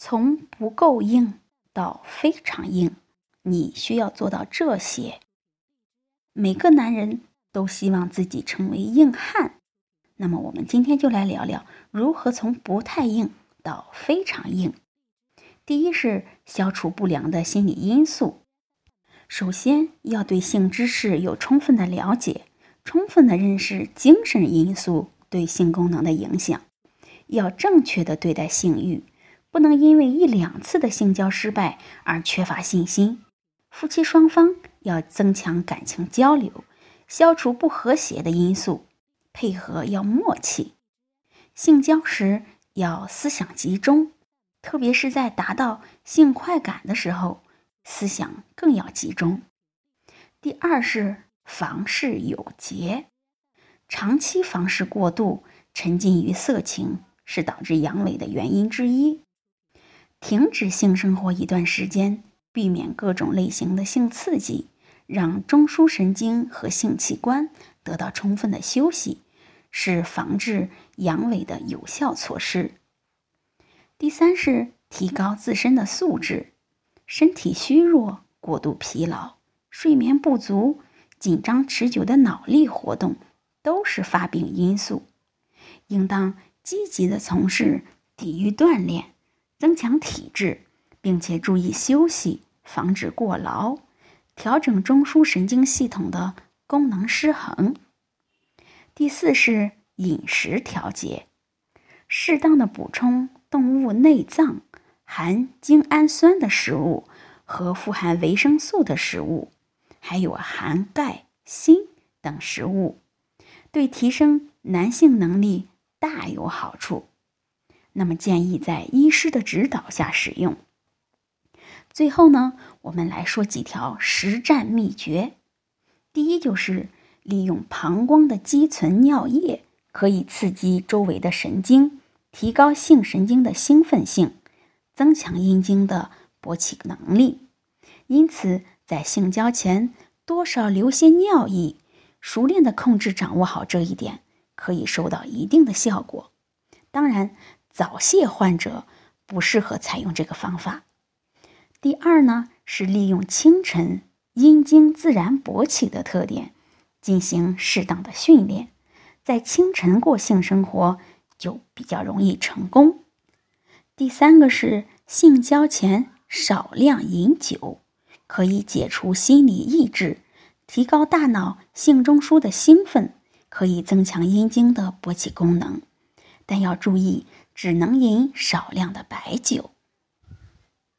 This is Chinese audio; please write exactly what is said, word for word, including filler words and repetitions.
从不够硬到非常硬，你需要做到这些。每个男人都希望自己成为硬汉，那么我们今天就来聊聊如何从不太硬到非常硬。第一是消除不良的心理因素。首先要对性知识有充分的了解，充分的认识精神因素对性功能的影响，要正确的对待性欲，不能因为一两次的性交失败而缺乏信心。夫妻双方要增强感情交流，消除不和谐的因素，配合要默契。性交时要思想集中，特别是在达到性快感的时候，思想更要集中。第二是房事有节，长期房事过度，沉浸于色情，是导致阳痿的原因之一。停止性生活一段时间，避免各种类型的性刺激，让中枢神经和性器官得到充分的休息，是防治阳痿的有效措施。第三是提高自身的素质，身体虚弱、过度疲劳、睡眠不足、紧张持久的脑力活动都是发病因素，应当积极地从事体育锻炼，增强体质，并且注意休息，防止过劳，调整中枢神经系统的功能失衡。第四是饮食调节，适当的补充动物内脏、含精氨酸的食物和富含维生素的食物，还有含钙、锌等食物，对提升男性能力大有好处。那么建议在医师的指导下使用。最后呢，我们来说几条实战秘诀。第一就是利用膀胱的肌醇尿液，可以刺激周围的神经，提高性神经的兴奋性，增强阴茎的勃起能力。因此在性交前多少留些尿液，熟练的控制掌握好这一点，可以收到一定的效果。当然早泄患者不适合采用这个方法。第二呢，是利用清晨阴茎自然勃起的特点进行适当的训练，在清晨过性生活就比较容易成功。第三个是性交前少量饮酒，可以解除心理抑制，提高大脑性中枢的兴奋，可以增强阴茎的勃起功能。但要注意，只能饮少量的白酒。